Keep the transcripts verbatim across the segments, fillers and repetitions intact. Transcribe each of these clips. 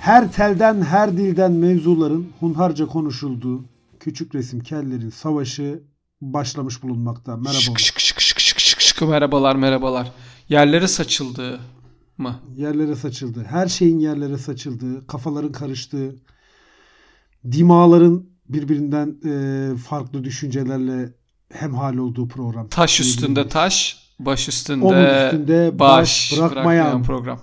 Her telden, her dilden mevzuların hunharca konuşulduğu küçük resim kellerin savaşı başlamış bulunmakta. Merhaba. Şık şık şık şık şık şık şık. Merhabalar, merhabalar. Yerlere saçıldı mı? Yerlere saçıldı. Her şeyin yerlere saçıldığı, kafaların karıştığı, dimağların birbirinden e, farklı düşüncelerle hemhal olduğu program. Taş üstünde taş, baş üstünde, onun üstünde baş, baş bırakmayan, bırakmayan program.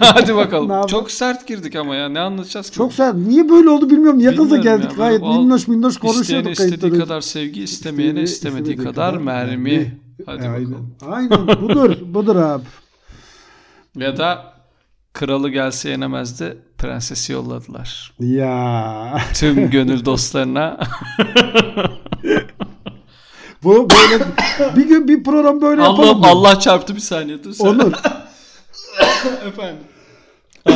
Hadi bakalım. Çok sert girdik ama ya. Ne anlatacağız ki? Çok sert. Niye böyle oldu bilmiyorum. Niye gaza geldik? Gayet minnoş minnoş konuşuyorduk. İsteyene istediği kadar sevgi, istemeyene istemediği kadar mermi. Hadi bakalım. Aynen. Budur. Budur abi. Ya da kralı gelse yenemezdi. Prensesi yolladılar. Ya. Tüm gönül dostlarına. Bu böyle bir gün bir program böyle Allah, yapalım. Allah Allah çarptı bir saniye. Dur sen. Onur. Efendim. Ay,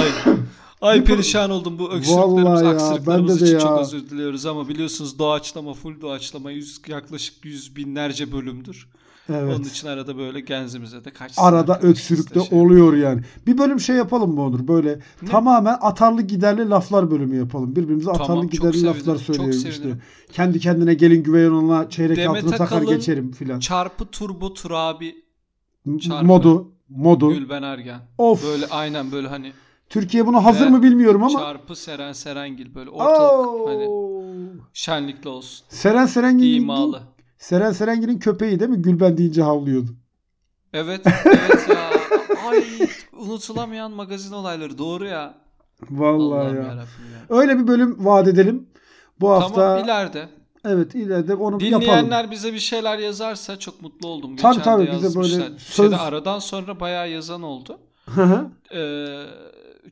ay perişan oldum. Bu öksürüklerimiz, aksırıklarımız için ya. Çok özür diliyoruz ama biliyorsunuz doğaçlama, full doğaçlama yüz, yaklaşık yüz binlerce bölümdür. Evet. Onun için arada böyle genzimize de kaçsın. Arada öksürük de şey oluyor yani. Bir bölüm şey yapalım mı Onur? Böyle ne? Tamamen atarlı giderli laflar bölümü yapalım. Birbirimize tamam, atarlı giderli laflar söyleyelim işte. Kendi kendine gelin güveyin ona çeyrek Demet altını takar Akalın, geçerim filan. Çarpı turbo turabi çarpı. Modu. Modu. Gülben Ergen. Of. Böyle aynen böyle hani. Türkiye buna hazır mı bilmiyorum ama. Çarpı Seren Serengil böyle ortalık hani şenlikli olsun. Seren Serengil. İmalı. Seren Serengil'in köpeği değil mi? Gülben deyince havlıyordu. Evet. Evet ya. Ay unutulamayan magazin olayları doğru ya. Vallahi ya. ya. Öyle bir bölüm vaat edelim. Bu tamam, hafta. Tamam ileride. Evet ileride onu dinleyenler yapalım. Dinleyenler bize bir şeyler yazarsa çok mutlu oldum. Geçen tabii tabii bize böyle söz. Aradan sonra bayağı yazan oldu. ee,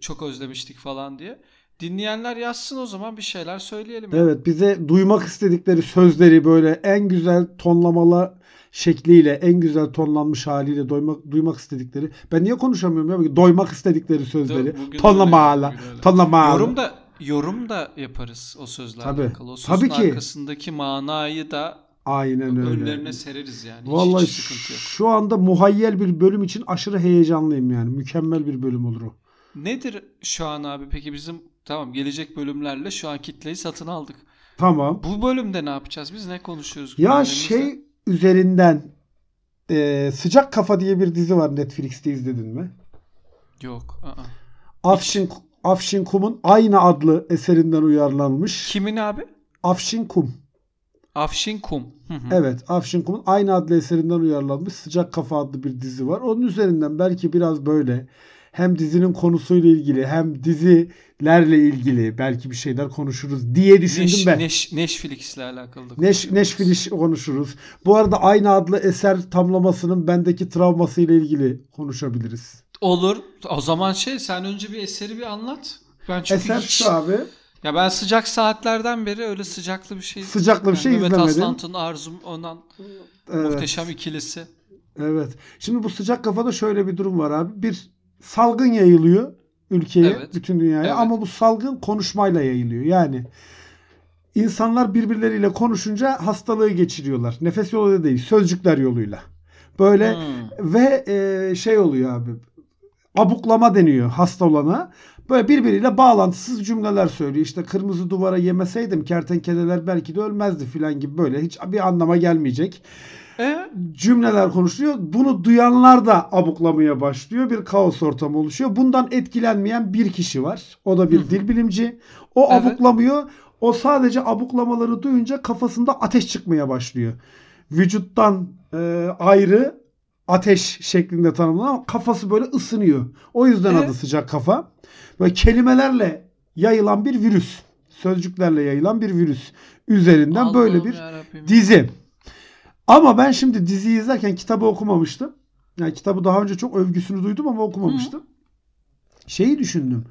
çok özlemiştik falan diye. Dinleyenler yazsın o zaman bir şeyler söyleyelim. Evet yani. Bize duymak istedikleri sözleri böyle en güzel tonlamalı şekliyle, en güzel tonlanmış haliyle doymak, duymak istedikleri. Ben niye konuşamıyorum ya? Doymak istedikleri sözleri. Tonlamalı. Tonlamalı. Yorum da yorum da yaparız o sözlerle tabii, alakalı. O sözün arkasındaki manayı da aynen önlerine öyle sereriz yani. Vallahi hiç, hiç sıkıntı yok. Şu anda muhayyel bir bölüm için aşırı heyecanlıyım yani. Mükemmel bir bölüm olur o. Nedir şu an abi peki bizim tamam gelecek bölümlerle şu an kitleyi satın aldık. Tamam. Bu bölümde ne yapacağız? Biz ne konuşuyoruz? Ya şey üzerinden e, Sıcak Kafa diye bir dizi var Netflix'te izledin mi? Yok. A-a. Afşin Afşin Kum'un aynı adlı eserinden uyarlanmış. Kimin abi? Afşin Kum. Afşin Kum. Hı hı. Evet. Afşin Kum'un aynı adlı eserinden uyarlanmış Sıcak Kafa adlı bir dizi var. Onun üzerinden belki biraz böyle hem dizinin konusuyla ilgili hem dizilerle ilgili belki bir şeyler konuşuruz diye düşündüm Neş, ben. Neş, Neşflix'le alakalı. Neş, Neşflix konuşuruz. Bu arada aynı adlı eser tamlamasının bendeki travmasıyla ilgili konuşabiliriz. Olur. O zaman şey sen önce bir eseri bir anlat. Ben çünkü eser hiç... şu abi. Ya ben sıcak saatlerden beri öyle sıcaklı bir şey sıcaklı yani bir şey izlemedim. Mehmet Aslan'ın Arzum ondan evet. Muhteşem ikilisi. Evet. Şimdi bu Sıcak Kafada şöyle bir durum var abi. Bir salgın yayılıyor ülkeye, evet. Bütün dünyaya evet. Ama bu salgın konuşmayla yayılıyor. Yani insanlar birbirleriyle konuşunca hastalığı geçiriyorlar. Nefes yoluyla değil, sözcükler yoluyla. Böyle hmm. ve e, şey oluyor abi. Abuklama deniyor hasta olana. Böyle birbiriyle bağlantısız cümleler söylüyor. İşte kırmızı duvara yemeseydim kertenkeleler belki de ölmezdi filan gibi böyle hiç bir anlama gelmeyecek. E? Cümleler konuşuluyor. Bunu duyanlar da abuklamaya başlıyor. Bir kaos ortamı oluşuyor. Bundan etkilenmeyen bir kişi var. O da bir Hı-hı. dil bilimci. O evet. abuklamıyor. O sadece abuklamaları duyunca kafasında ateş çıkmaya başlıyor. Vücuttan e, ayrı ateş şeklinde tanımlanan ama kafası böyle ısınıyor. O yüzden e? adı Sıcak Kafa. Böyle kelimelerle yayılan bir virüs. Sözcüklerle yayılan bir virüs. Üzerinden Allah'ım böyle bir yarabbim. Dizi. Ama ben şimdi diziyi izlerken kitabı okumamıştım. Yani kitabı daha önce çok övgüsünü duydum ama okumamıştım. Hı. Şeyi düşündüm.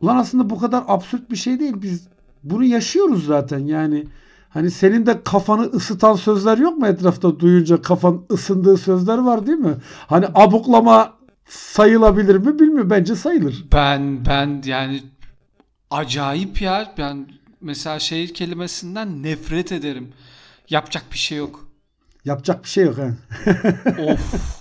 Ulan aslında bu kadar absürt bir şey değil. Biz bunu yaşıyoruz zaten. Yani hani senin de kafanı ısıtan sözler yok mu etrafta duyunca kafan ısındığı sözler var değil mi? Hani abuklama sayılabilir mi bilmiyorum. Bence sayılır. Ben ben yani acayip ya. Ben mesela şehir kelimesinden nefret ederim. Yapacak bir şey yok. Yapacak bir şey yok. He. Of.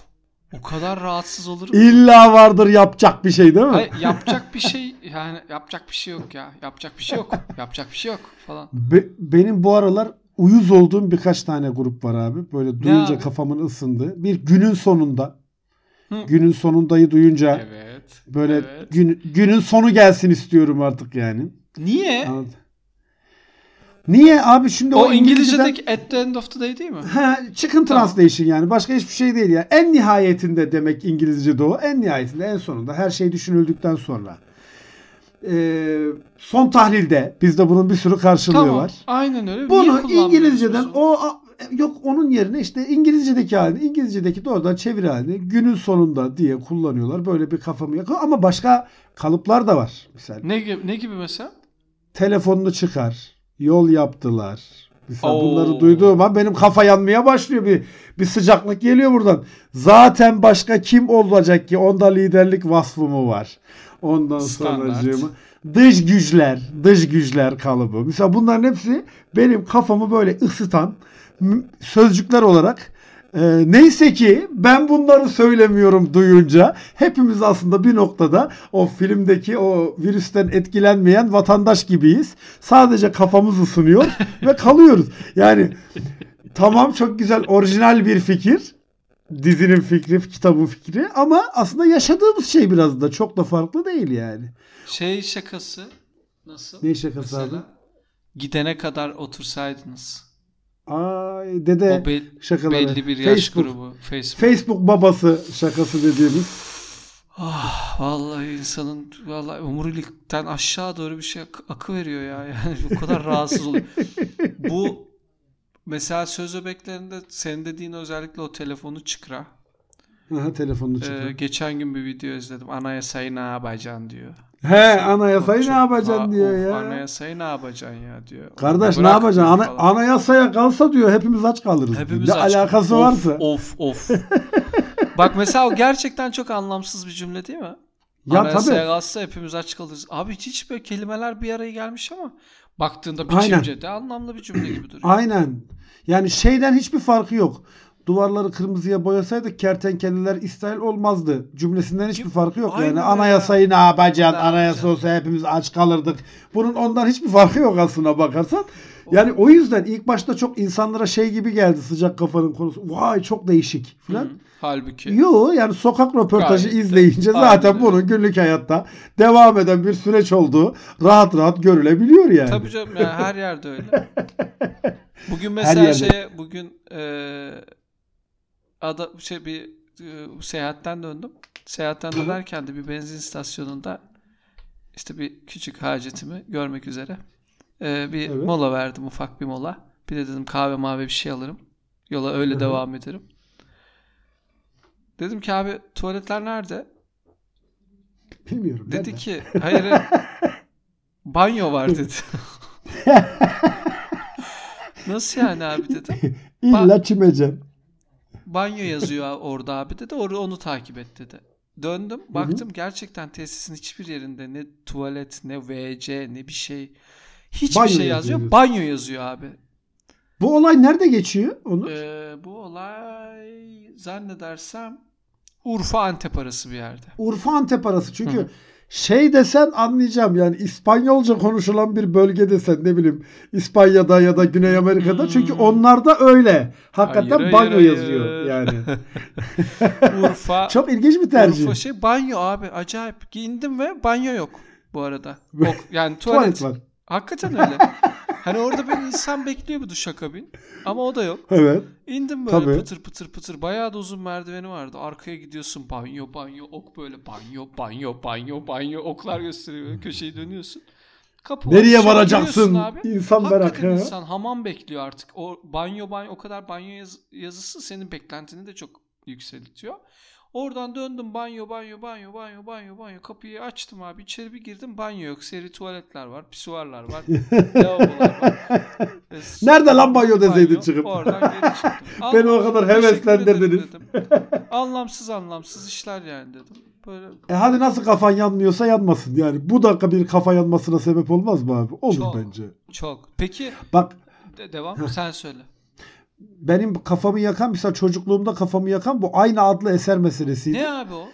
O kadar rahatsız olurum. İlla vardır yapacak bir şey değil mi? Hayır, yapacak bir şey yani yapacak bir şey yok ya. Yapacak bir şey yok. Yapacak bir şey yok falan. Be- benim bu aralar uyuz olduğum birkaç tane grup var abi. Böyle duyunca abi? Kafamın ısındığı. Bir günün sonunda. Hı. Günün sonundayı duyunca. Evet. Böyle evet. Gün, günün sonu gelsin istiyorum artık yani. Niye? Anladın? Niye abi şimdi o, o İngilizce'den... İngilizce'deki at the end of the day değil mi? Ha, chicken tamam. Translation yani. Başka hiçbir şey değil yani. En nihayetinde demek İngilizce'de o. En nihayetinde, en sonunda. Her şey düşünüldükten sonra. Ee, son tahlilde. Bizde bunun bir sürü karşılığı tamam. var. Aynen öyle. Bunu İngilizce'den o... Yok onun yerine işte İngilizce'deki halini, İngilizce'deki doğrudan çeviri halini günün sonunda diye kullanıyorlar. Böyle bir kafamı yakıyor. Ama başka kalıplar da var. Mesela. Ne gibi, ne gibi mesela? Telefonunu çıkar. Yol yaptılar. Mesela Oo. bunları duyduğum an benim kafa yanmaya başlıyor. Bir bir sıcaklık geliyor buradan. Zaten başka kim olacak ki? Onda liderlik vasfı mı var? Ondan sonracığımı. Dış güçler, dış güçler kalıbı. Mesela bunların hepsi benim kafamı böyle ısıtan sözcükler olarak e, neyse ki ben bunları söylemiyorum duyunca hepimiz aslında bir noktada o filmdeki o virüsten etkilenmeyen vatandaş gibiyiz. Sadece kafamız ısınıyor ve kalıyoruz. Yani tamam çok güzel orijinal bir fikir. Dizinin fikri, kitabın fikri ama aslında yaşadığımız şey biraz da çok da farklı değil yani. Şey şakası nasıl? Ne şakası mesela, abi? Gidene kadar otursaydınız. Ay dede be- şakaları. Belli bir yaş Facebook, grubu. Facebook. Facebook babası şakası dediğimiz. Ah vallahi insanın vallahi omurilikten aşağı doğru bir şey ak- akı veriyor ya. Yani bu kadar rahatsız oluyor. Bu mesela söz öbeklerinde senin dediğin özellikle o telefonu çıkra. Aha telefonunu çıkra. Ee, geçen gün bir video izledim. Anayasayı ne yapacaksın diyor. He anayasayı ne yapacaksın diyor ya. Anayasayı ne yapacaksın ya diyor. Kardeş ne yapacaksın? Ana, anayasaya kalsa diyor hepimiz aç kalırız. Hepimiz ne aç alakası of, varsa. Of of. Bak mesela o gerçekten çok anlamsız bir cümle değil mi? Ya, anayasaya tabii. kalsa hepimiz aç kalırız. Abi hiç böyle kelimeler bir araya gelmiş ama baktığında biçimce de anlamlı bir cümle gibi duruyor. Aynen. Yani şeyden hiçbir farkı yok. Duvarları kırmızıya boyasaydık kertenkeleler İsrail olmazdı. Cümlesinden hiçbir farkı yok. Aynen yani anayasayı ne yapacaksın? Anayasa olsa hepimiz aç kalırdık. Bunun ondan hiçbir farkı yok aslına bakarsan. Yani o yüzden ilk başta çok insanlara şey gibi geldi sıcak kafanın konusu. Vay çok değişik falan. Hı, halbuki. Yo yani sokak röportajı Gayet izleyince de. zaten Aynen. bunun günlük hayatta devam eden bir süreç olduğu rahat rahat görülebiliyor yani. Tabii canım yani her yerde öyle. Bugün mesela şeye bugün e, ada, şey bir e, seyahatten döndüm. Seyahatten dönerken de bir benzin istasyonunda işte bir küçük hacetimi görmek üzere. Ee, bir evet. mola verdim, ufak bir mola. Bir de dedim kahve mavi bir şey alırım. Yola öyle evet. devam ederim. Dedim ki abi tuvaletler nerede? Bilmiyorum. Dedi ki hayır banyo var dedi. Nasıl yani abi dedim. İlla çimeceğim. Banyo yazıyor orada abi dedi. Or- onu takip et dedi. Döndüm baktım hı hı. gerçekten tesisin hiçbir yerinde ne tuvalet ne V C ne bir şey. Hiçbir banyo şey yazıyor. Yazıyor. Banyo yazıyor abi. Bu olay nerede geçiyor Onur? Ee, bu olay zannedersem Urfa Antep arası bir yerde. Urfa Antep arası çünkü Hı. şey desen anlayacağım yani İspanyolca konuşulan bir bölge desen ne bileyim İspanya'da ya da Güney Amerika'da hmm. çünkü onlarda öyle. Hakikaten hayır, banyo hayır, yazıyor hayır. yani. Urfa. Çok ilginç bir tercih. Urfa şey banyo abi acayip. Giyindim ve banyo yok bu arada. Yok yani tuvalet. tuvalet var. Hakikaten öyle. Hani orada bir insan bekliyor bu duşakabin. Ama o da yok. Evet. İndim böyle Tabii. pıtır pıtır pıtır. Bayağı da uzun merdiveni vardı. Arkaya gidiyorsun banyo banyo ok böyle banyo banyo banyo banyo oklar gösteriyor. Köşeyi dönüyorsun. Kapı nereye varacaksın? İnsan merakı. Hakikaten insan hamam bekliyor artık. O banyo banyo o kadar banyo yaz, yazısı senin beklentini de çok yükseltiyor. Oradan döndüm banyo banyo banyo banyo banyo banyo kapıyı açtım abi içeri bir girdim banyo yok seri tuvaletler var pisuarlar var lavabolar var. Nerede lan banyo deseydin çıkıp. Oradan geri çıktım. Beni o kadar heveslendirdiniz. Anlamsız anlamsız işler yani dedim. Böyle... E hadi nasıl kafan yanmıyorsa yanmasın yani bu dakika bir kafa yanmasına sebep olmaz mı abi? Olur çok, bence. Çok. Peki. Bak. De- devam mı sen söyle. benim kafamı yakan, mesela çocukluğumda kafamı yakan bu aynı adlı eser meselesiydi. Ne abi o?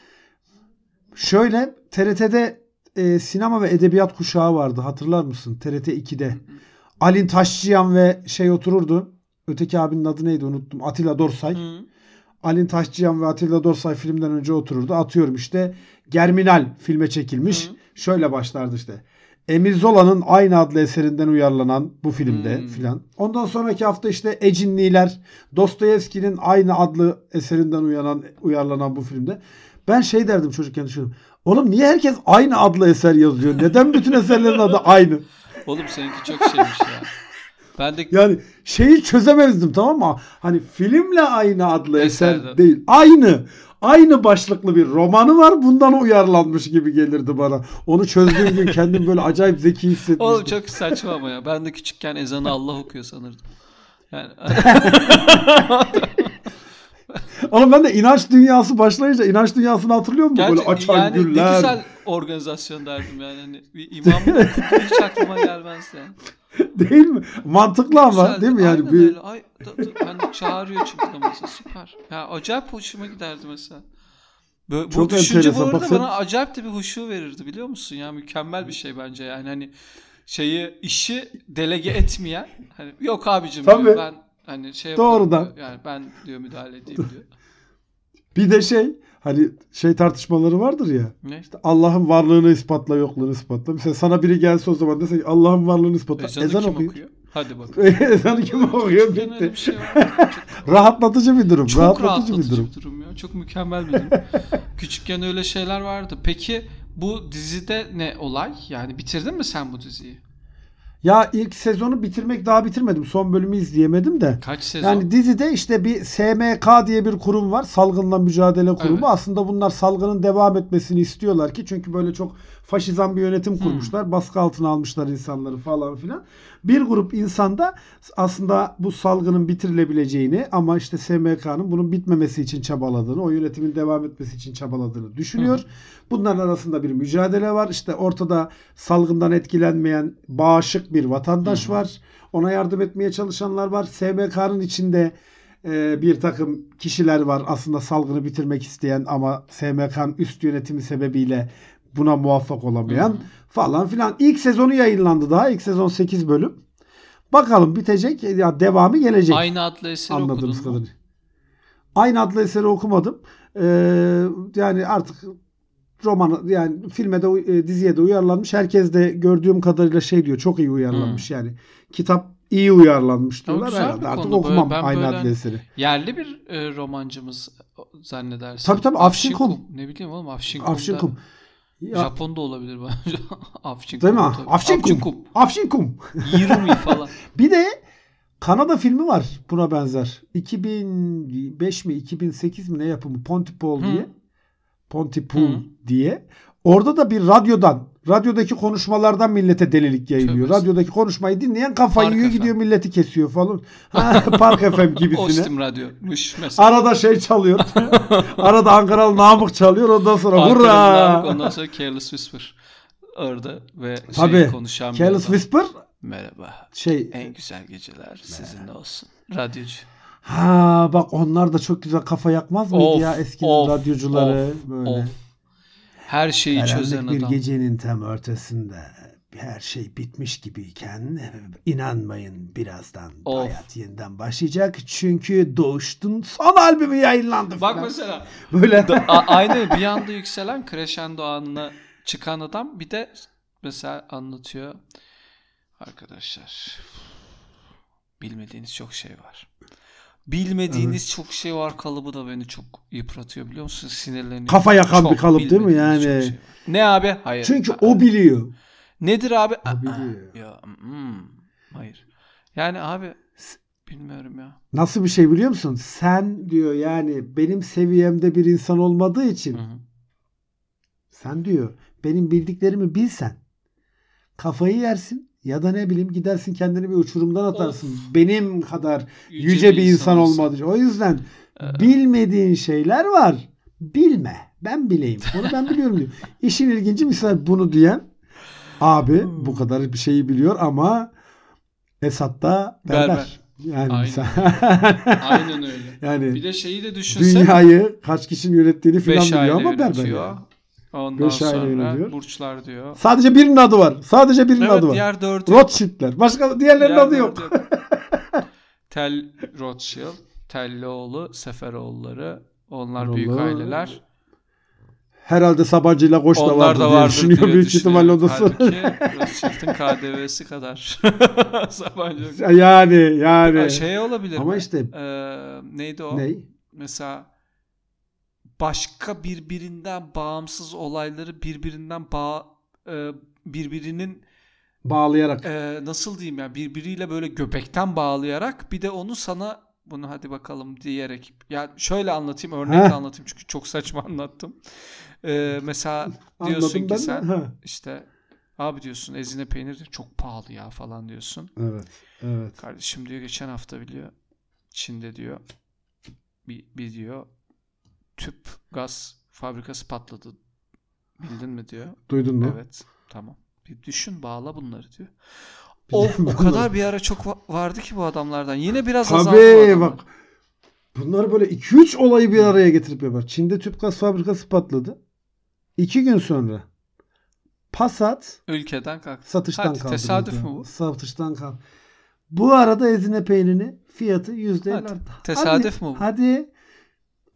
Şöyle, T R T'de e, sinema ve edebiyat kuşağı vardı, hatırlar mısın? T R T iki'de. Hı hı. Alin Taşçıyan ve şey otururdu. Öteki abinin adı neydi unuttum. Atilla Dorsay. Hı. Alin Taşçıyan ve Atilla Dorsay filmden önce otururdu. Atıyorum işte Germinal filme çekilmiş. Hı. Şöyle başlardı işte. Emile Zola'nın aynı adlı eserinden uyarlanan bu filmde hmm. filan. Ondan sonraki hafta işte Ecinniler, Dostoyevski'nin aynı adlı eserinden uyarlanan, uyarlanan bu filmde. Ben şey derdim çocukken, düşündüm. Oğlum niye herkes aynı adlı eser yazıyor? Neden bütün eserlerin adı aynı? Oğlum seninki çok şeymiş ya. Ben de... Yani şeyi çözemezdim, tamam mı? Hani filmle aynı adlı eser, eser değil. Aynı. Aynı başlıklı bir romanı var. Bundan uyarlanmış gibi gelirdi bana. Onu çözdüğüm gün kendim böyle acayip zeki hissetmiştim. Oğlum çok saçma ama ya. Ben de küçükken ezanı Allah okuyor sanırdım. Yani... Oğlum ben de inanç dünyası başlayınca inanç dünyasını hatırlıyor musun? Gerçi, böyle açan yani güller. Ne güzel organizasyon derdim yani. Hani bir imam hiç aklıma gelmez yani. Değil mi? Mantıklı ama güzel, değil mi yani? Bir... Ay, da, da, hani çağırıyor çünkü namazı, süper. Ya acayip hoşuma giderdi mesela. Böyle, çok bu düşünce bu arada bakın... bana acayip de bir huşu verirdi, biliyor musun? Ya mükemmel bir şey bence yani, hani şeyi, işi delege etmeyen, hani yok abicim diyor, ben hani şey doğrudan yani ben diyor müdahale edeyim diyor. Bir de şey, hani şey tartışmaları vardır ya. Ne? İşte Allah'ın varlığını ispatla, yokluğunu ispatla. Mesela sana biri gelse o zaman dese Allah'ın varlığını ispatla. Ezanı, Ezan kim okuyor? okuyor? Hadi bakalım. Ezanı kim okuyor? Bitti. Bir şey rahatlatıcı bir durum. Çok rahatlatıcı, rahatlatıcı bir durum. durum ya. Çok mükemmel bir durum. Küçükken öyle şeyler vardı. Peki bu dizide ne olay? Yani bitirdin mi sen bu diziyi? Ya ilk sezonu bitirmek, daha bitirmedim. Son bölümü izleyemedim de. Kaç sezon? Yani dizide işte bir S M K diye bir kurum var. Salgınla Mücadele Kurumu. Evet. Aslında bunlar salgının devam etmesini istiyorlar ki. Çünkü böyle çok faşizan bir yönetim kurmuşlar. Hmm. Baskı altına almışlar insanları falan filan. Bir grup insan da aslında bu salgının bitirilebileceğini ama işte S M K'nın bunun bitmemesi için çabaladığını, o yönetimin devam etmesi için çabaladığını düşünüyor. Hmm. Bunların arasında bir mücadele var. İşte ortada salgından etkilenmeyen bağışık bir vatandaş hmm. var. Ona yardım etmeye çalışanlar var. S M K'nın içinde e, bir takım kişiler var. Aslında salgını bitirmek isteyen ama S M K'nın üst yönetimi sebebiyle buna muvaffak olamayan hmm. falan filan. İlk sezonu yayınlandı daha. İlk sezon sekiz bölüm. Bakalım bitecek. Ya devamı gelecek. Aynı adlı eseri okudun mu? Aynı adlı eseri okumadım. Ee, yani artık roman, yani filme de diziye de uyarlanmış. Herkes de gördüğüm kadarıyla şey diyor. Çok iyi uyarlanmış hmm. yani. Kitap iyi uyarlanmış diyorlar. Herhalde artık konu. Okumam ben aynı adlı eseri. Yerli bir e, romancımız zannedersin. Tabii tabii. Afşin Kum. Ne bileyim oğlum, Afşin Kum'da. Afşin Kum. Ya. Japon'da olabilir bence. Afşin Kum. Değil mi? Afşin Kum. Kum. Afşin Kum. yirmi falan. Bir de Kanada filmi var buna benzer. iki bin beş mi iki bin sekiz mi ne yapımı? Pontypool hmm. diye. Pontypool hmm. diye. Orada da bir radyodan, radyodaki konuşmalardan millete delilik yayılıyor. Tövbe. Radyodaki konuşmayı dinleyen kafayı Park yiyor F M. Gidiyor milleti kesiyor falan. Park F M gibisine. Ostim radyomuş mesela. Arada şey çalıyor. Arada Ankaralı Namık çalıyor. Ondan sonra Ankaralı hurra. Ankaralı Namık, ondan sonra Careless Whisper. Orada ve şey konuşan bir Careless Whisper. Merhaba. Şey, en güzel geceler merhaba. Sizinle olsun. Radyocu. Ha bak, onlar da çok güzel kafa yakmaz mıydı of, ya eskiden of, radyocuları of, böyle. Of. Her şeyi Herhalde çözen bir adam. Bir gecenin tam ortasında her şey bitmiş gibiyken inanmayın birazdan of. Hayat yeniden başlayacak çünkü Doğuş'un son albümü yayınlandı. Bak falan. Mesela böyle da, a- aynı bir anda yükselen crescendo anına çıkan adam bir de mesela anlatıyor. Arkadaşlar bilmediğiniz çok şey var. Bilmediğiniz evet. çok şey var kalıbı da beni çok yıpratıyor, biliyor musun? Sinirleniyor. Kafa yakan çok bir kalıp değil mi yani? Şey ne abi? Hayır. Çünkü abi. O biliyor. Nedir abi? O biliyor. Ya, hmm. Hayır. Yani abi bilmiyorum ya. Nasıl bir şey biliyor musun? Sen diyor yani benim seviyemde bir insan olmadığı için Hı-hı. sen diyor benim bildiklerimi bilsen kafayı yersin. Ya da ne bileyim gidersin kendini bir uçurumdan atarsın. Of. Benim kadar yüce, yüce bir insan, insan olmadı. O yüzden ee... bilmediğin şeyler var. Bilme. Ben bileyim. Bunu ben biliyorum diyor. İşin ilginci misal bunu diyen abi bu kadar bir şeyi biliyor ama Esat da berber. berber. Yani aynen. Sen... Aynen öyle. Yani bir de şeyi de düşünsen. Dünyayı kaç kişinin yönettiğini falan biliyor ama berber yani. Ondan beş sonra diyor. Burçlar diyor. Sadece birinin adı var. Sadece birinin evet, adı var. Diğer dördü. Rothschild'ler. Başka diğerlerinin diğer adı yok. Tel Rothschild, Tellioğlu, Seferoğulları. Onlar Allah. Büyük aileler. Herhalde Sabancı'yla Koç da vardı da diye düşünüyor. Büyük ihtimalle o da halbuki Rothschild'in K D V'si kadar. Sabancı. Yani yani. Ya şey olabilir ama mi? işte. Ee, neydi o? Ney? Mesela başka birbirinden bağımsız olayları birbirinden bağ e, birbirinin bağlayarak e, nasıl diyeyim ya yani, birbiriyle böyle göbekten bağlayarak bir de onu sana bunu hadi bakalım diyerek yani şöyle anlatayım örnekle ha. anlatayım çünkü çok saçma anlattım. E, mesela diyorsun Anladım ki sen ha. işte abi diyorsun ezine peynir çok pahalı ya falan diyorsun. Evet. Evet. Kardeşim diyor geçen hafta biliyor Çin'de diyor bir, bir diyor tüp gaz fabrikası patladı. Bildin mi diyor. Duydun mu? Evet. Tamam. Bir düşün bağla bunları diyor. O, o kadar bir ara çok vardı ki bu adamlardan. Yine biraz azaldı. Tabii bak. Bunlar böyle iki üç olayı bir araya getirip yapar. Çin'de tüp gaz fabrikası patladı. iki gün sonra Passat ülkeden kalktı. Satıştan kalktı. Tesadüf mü bu? Satıştan kalktı. Bu arada ezine peynirinin fiyatı yüzde elli arttı. Tesadüf mü bu? Hadi.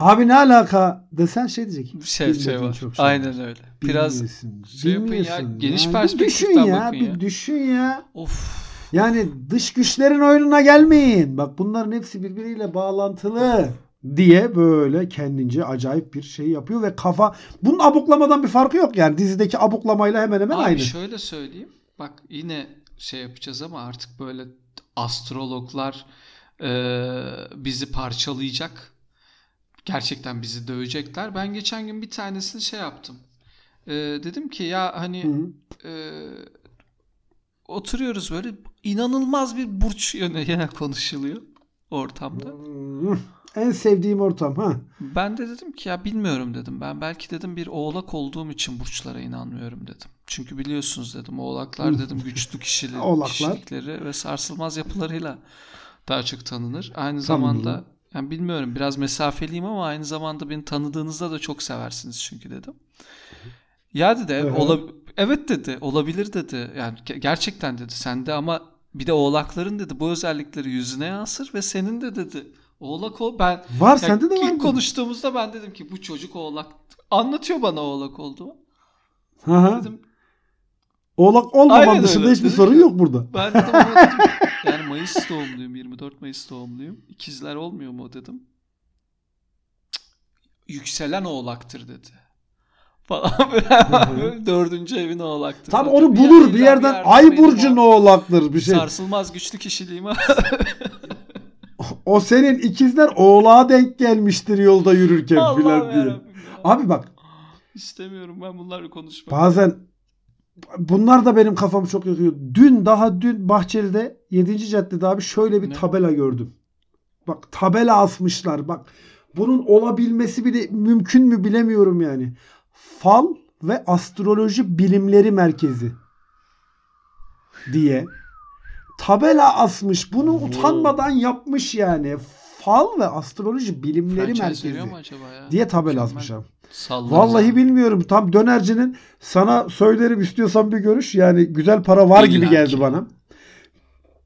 Abi ne alaka desen şey diyecek. Şey, şey var. Çok şey Aynen var. Öyle. Biraz şey yapın ya. Geniş ya. perspektiften ya, bakın ya. Bir düşün ya. Of. Yani dış güçlerin oyununa gelmeyin. Bak bunların hepsi birbiriyle bağlantılı diye böyle kendince acayip bir şey yapıyor ve kafa. Bunun abuklamadan bir farkı yok yani. Dizideki abuklamayla hemen hemen Abi aynı. Abi şöyle söyleyeyim. Bak yine şey yapacağız ama artık böyle astrologlar e, bizi parçalayacak. Gerçekten bizi dövecekler. Ben geçen gün bir tanesini şey yaptım. Ee, dedim ki ya hani e, oturuyoruz böyle inanılmaz bir burç yönüne konuşuluyor ortamda. En sevdiğim ortam ha. Ben de dedim ki ya bilmiyorum dedim. Ben belki dedim bir oğlak olduğum için burçlara inanmıyorum dedim. Çünkü biliyorsunuz dedim oğlaklar dedim güçlü kişilik, kişilikleri ve sarsılmaz yapılarıyla daha çok tanınır. Aynı zamanda yani bilmiyorum biraz mesafeliyim ama aynı zamanda beni tanıdığınızda da çok seversiniz çünkü dedim. Ya dedi evet, olab- evet dedi olabilir dedi yani gerçekten dedi sende ama bir de oğlakların dedi bu özellikleri yüzüne yansır ve senin de dedi oğlak ol ben var yani sende de var ilk konuştuğumuzda ben dedim ki bu çocuk oğlak anlatıyor bana oğlak olduğumu. Hı dedim. Oğlak olmaman dışında hiçbir sorun ki, yok burada. Ben dedim yani Mayıs doğumluyum. yirmi dört Mayıs doğumluyum. İkizler olmuyor mu dedim. Yükselen oğlaktır dedi. Falan böyle. Dördüncü evin oğlaktır. Tam onu bulur bir, bir yerden. Bir yerden ay burcun oğlaktır bir şey. Sarsılmaz güçlü kişiliğim. O senin ikizler oğlağa denk gelmiştir yolda yürürken falan diye. Ya. Abi bak. İstemiyorum ben bunları konuşmak. Bazen bunlar da benim kafamı çok yakıyor. Dün daha dün Bahçeli'de yedinci caddede abi şöyle bir ne? tabela gördüm. Bak tabela asmışlar. Bak bunun olabilmesi bile mümkün mü bilemiyorum yani. Fal ve Astroloji Bilimleri Merkezi diye tabela asmış. Bunu Oo. utanmadan yapmış yani. Fal ve Astroloji Bilimleri Franchise Merkezi diye tabela asmış abi. Vallahi yani. Bilmiyorum. Tam dönercinin sana söylerim istiyorsan bir görüş. Yani güzel para var İlla gibi geldi ki. Bana.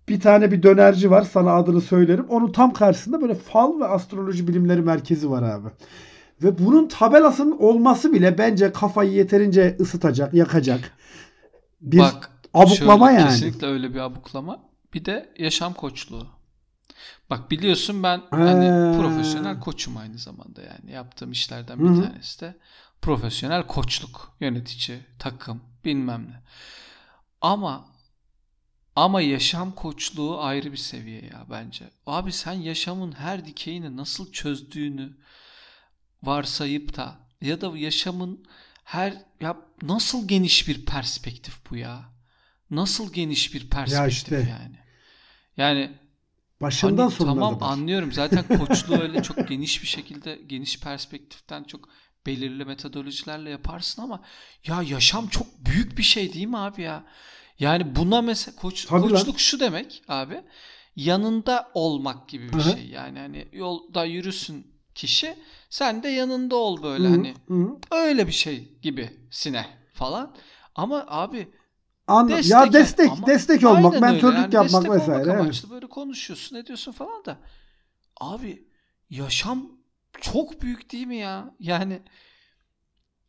Bir tane bir dönerci var. Sana adını söylerim. Onun tam karşısında böyle Fal ve Astroloji Bilimleri Merkezi var abi. Ve bunun tabelasının olması bile bence kafayı yeterince ısıtacak, yakacak. Bir Bak, abuklama şöyle, yani. Kesinlikle öyle bir abuklama. Bir de yaşam koçluğu. Bak biliyorsun ben hani profesyonel koçum aynı zamanda yani yaptığım işlerden bir Hı-hı. tanesi de profesyonel koçluk, yönetici, takım, bilmem ne. Ama ama yaşam koçluğu ayrı bir seviye ya bence. Abi sen yaşamın her dikeyini nasıl çözdüğünü varsayıp da ya da yaşamın her ya nasıl geniş bir perspektif bu ya? Nasıl geniş bir perspektif ya işte. yani? Yani başından hani, tamam baş. anlıyorum. Zaten koçluğu öyle çok geniş bir şekilde, geniş perspektiften çok belirli metodolojilerle yaparsın ama ya yaşam çok büyük bir şey değil mi abi ya? Yani buna mesela koç, koçluk lan. şu demek abi. yanında olmak gibi bir Hı-hı. şey. Yani hani yolda yürüsün kişi, sen de yanında ol böyle Hı-hı. hani. Hı-hı. Öyle bir şey gibisine falan. Ama abi Anladım. destek ya destek ama, destek olmak, mentörlük yani yapmak vesaire. Destek olmak amaçlı böyle konuşuyorsun, ne diyorsun falan da. Abi yaşam çok büyük değil mi ya? Yani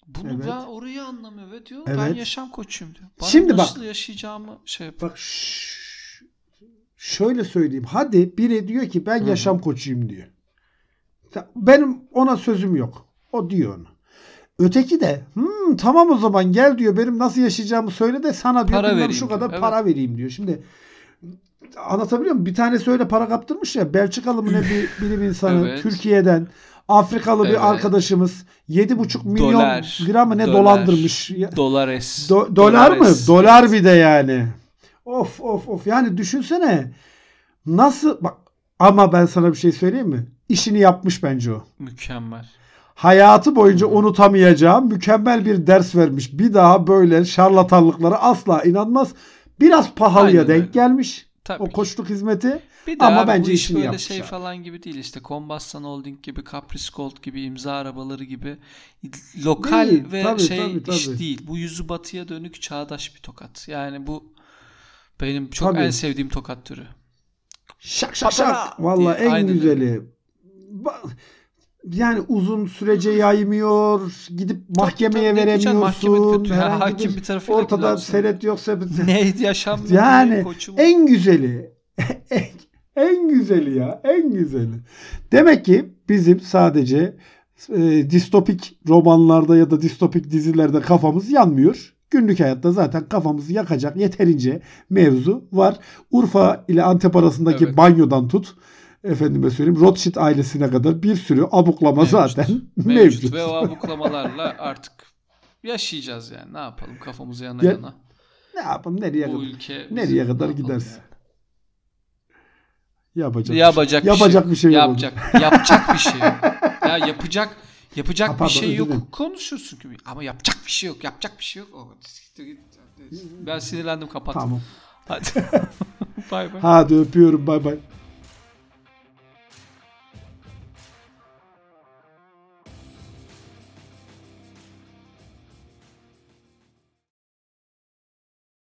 bunu evet. ben orayı anlamıyor ve diyor evet. ben yaşam koçuyum diyor. Bana Şimdi nasıl bak, yaşayacağımı şey yapıyor. Bak ş- şöyle söyleyeyim. Hadi biri diyor ki ben Hı-hı. yaşam koçuyum diyor. Benim ona sözüm yok. O diyor onu. Öteki de Hı, tamam o zaman gel diyor, benim nasıl yaşayacağımı söyle de sana diyor para şu kadar diyor. para evet. vereyim diyor. Şimdi anlatabiliyor muyum? Bir tanesi öyle para kaptırmış ya, Belçikalı mı ne bir bilim insanı evet. Türkiye'den Afrikalı evet. bir arkadaşımız yedi buçuk milyon dolar, lira mı ne dolar, dolandırmış. Dolares. Do- dolar mı? Es. Dolar bir de yani. Of of of yani düşünsene nasıl bak, ama ben sana bir şey söyleyeyim mi? İşini yapmış bence o. Mükemmel. Hayatı boyunca unutamayacağım mükemmel bir ders vermiş. Bir daha böyle şarlatanlıklara asla inanmaz. Biraz pahalıya Aynen denk öyle. gelmiş Tabii o koçluk ki. hizmeti. Bir de ama abi, bence bu iş böyle şey abi. falan gibi değil işte. Kombastan Holding gibi, Caprice Gold gibi, imza arabaları gibi lokal değil, ve tabii, şey tabii, tabii. iş değil. Bu yüzü batıya dönük çağdaş bir tokat. Yani bu benim çok tabii. en sevdiğim tokat türü. Şak şak şak. şak. Vallahi en Aynen güzeli. Öyle. Yani uzun sürece yaymıyor, gidip mahkemeye tabii, veremiyorsun. Ya, hakim bir tarafıyla ortada senet yok sebep. Neydi yaşamıyor? Yani en güzeli, en, en güzeli ya, en güzeli. Demek ki bizim sadece e, distopik romanlarda ya da distopik dizilerde kafamız yanmıyor. Günlük hayatta zaten kafamızı yakacak yeterince mevzu var. Urfa ile Antep arasındaki evet. banyodan tut. Efendime söyleyeyim, Rothschild ailesine kadar bir sürü abuklama mevcut, zaten mevcut. mevcut. Ve o abuklamalarla artık yaşayacağız yani. Ne yapalım? Kafamızı yana ya, yana. Ne yapalım? Nereye Bu kadar? Nereye kadar gidersin? Ya. Yapacak. Yapacak bir şey. Yapacak bir şey yok. Yapacak. Yapacak bir şey yok. Ya yapacak yapacak ha, pardon, bir şey yok. Konuşursun gibi. Ama yapacak bir şey yok. Yapacak bir şey yok. Oh, ben sinirlendim, kapattım. Tamam. Hadi. Bay bay. Hadi öpüyorum. Bay bay.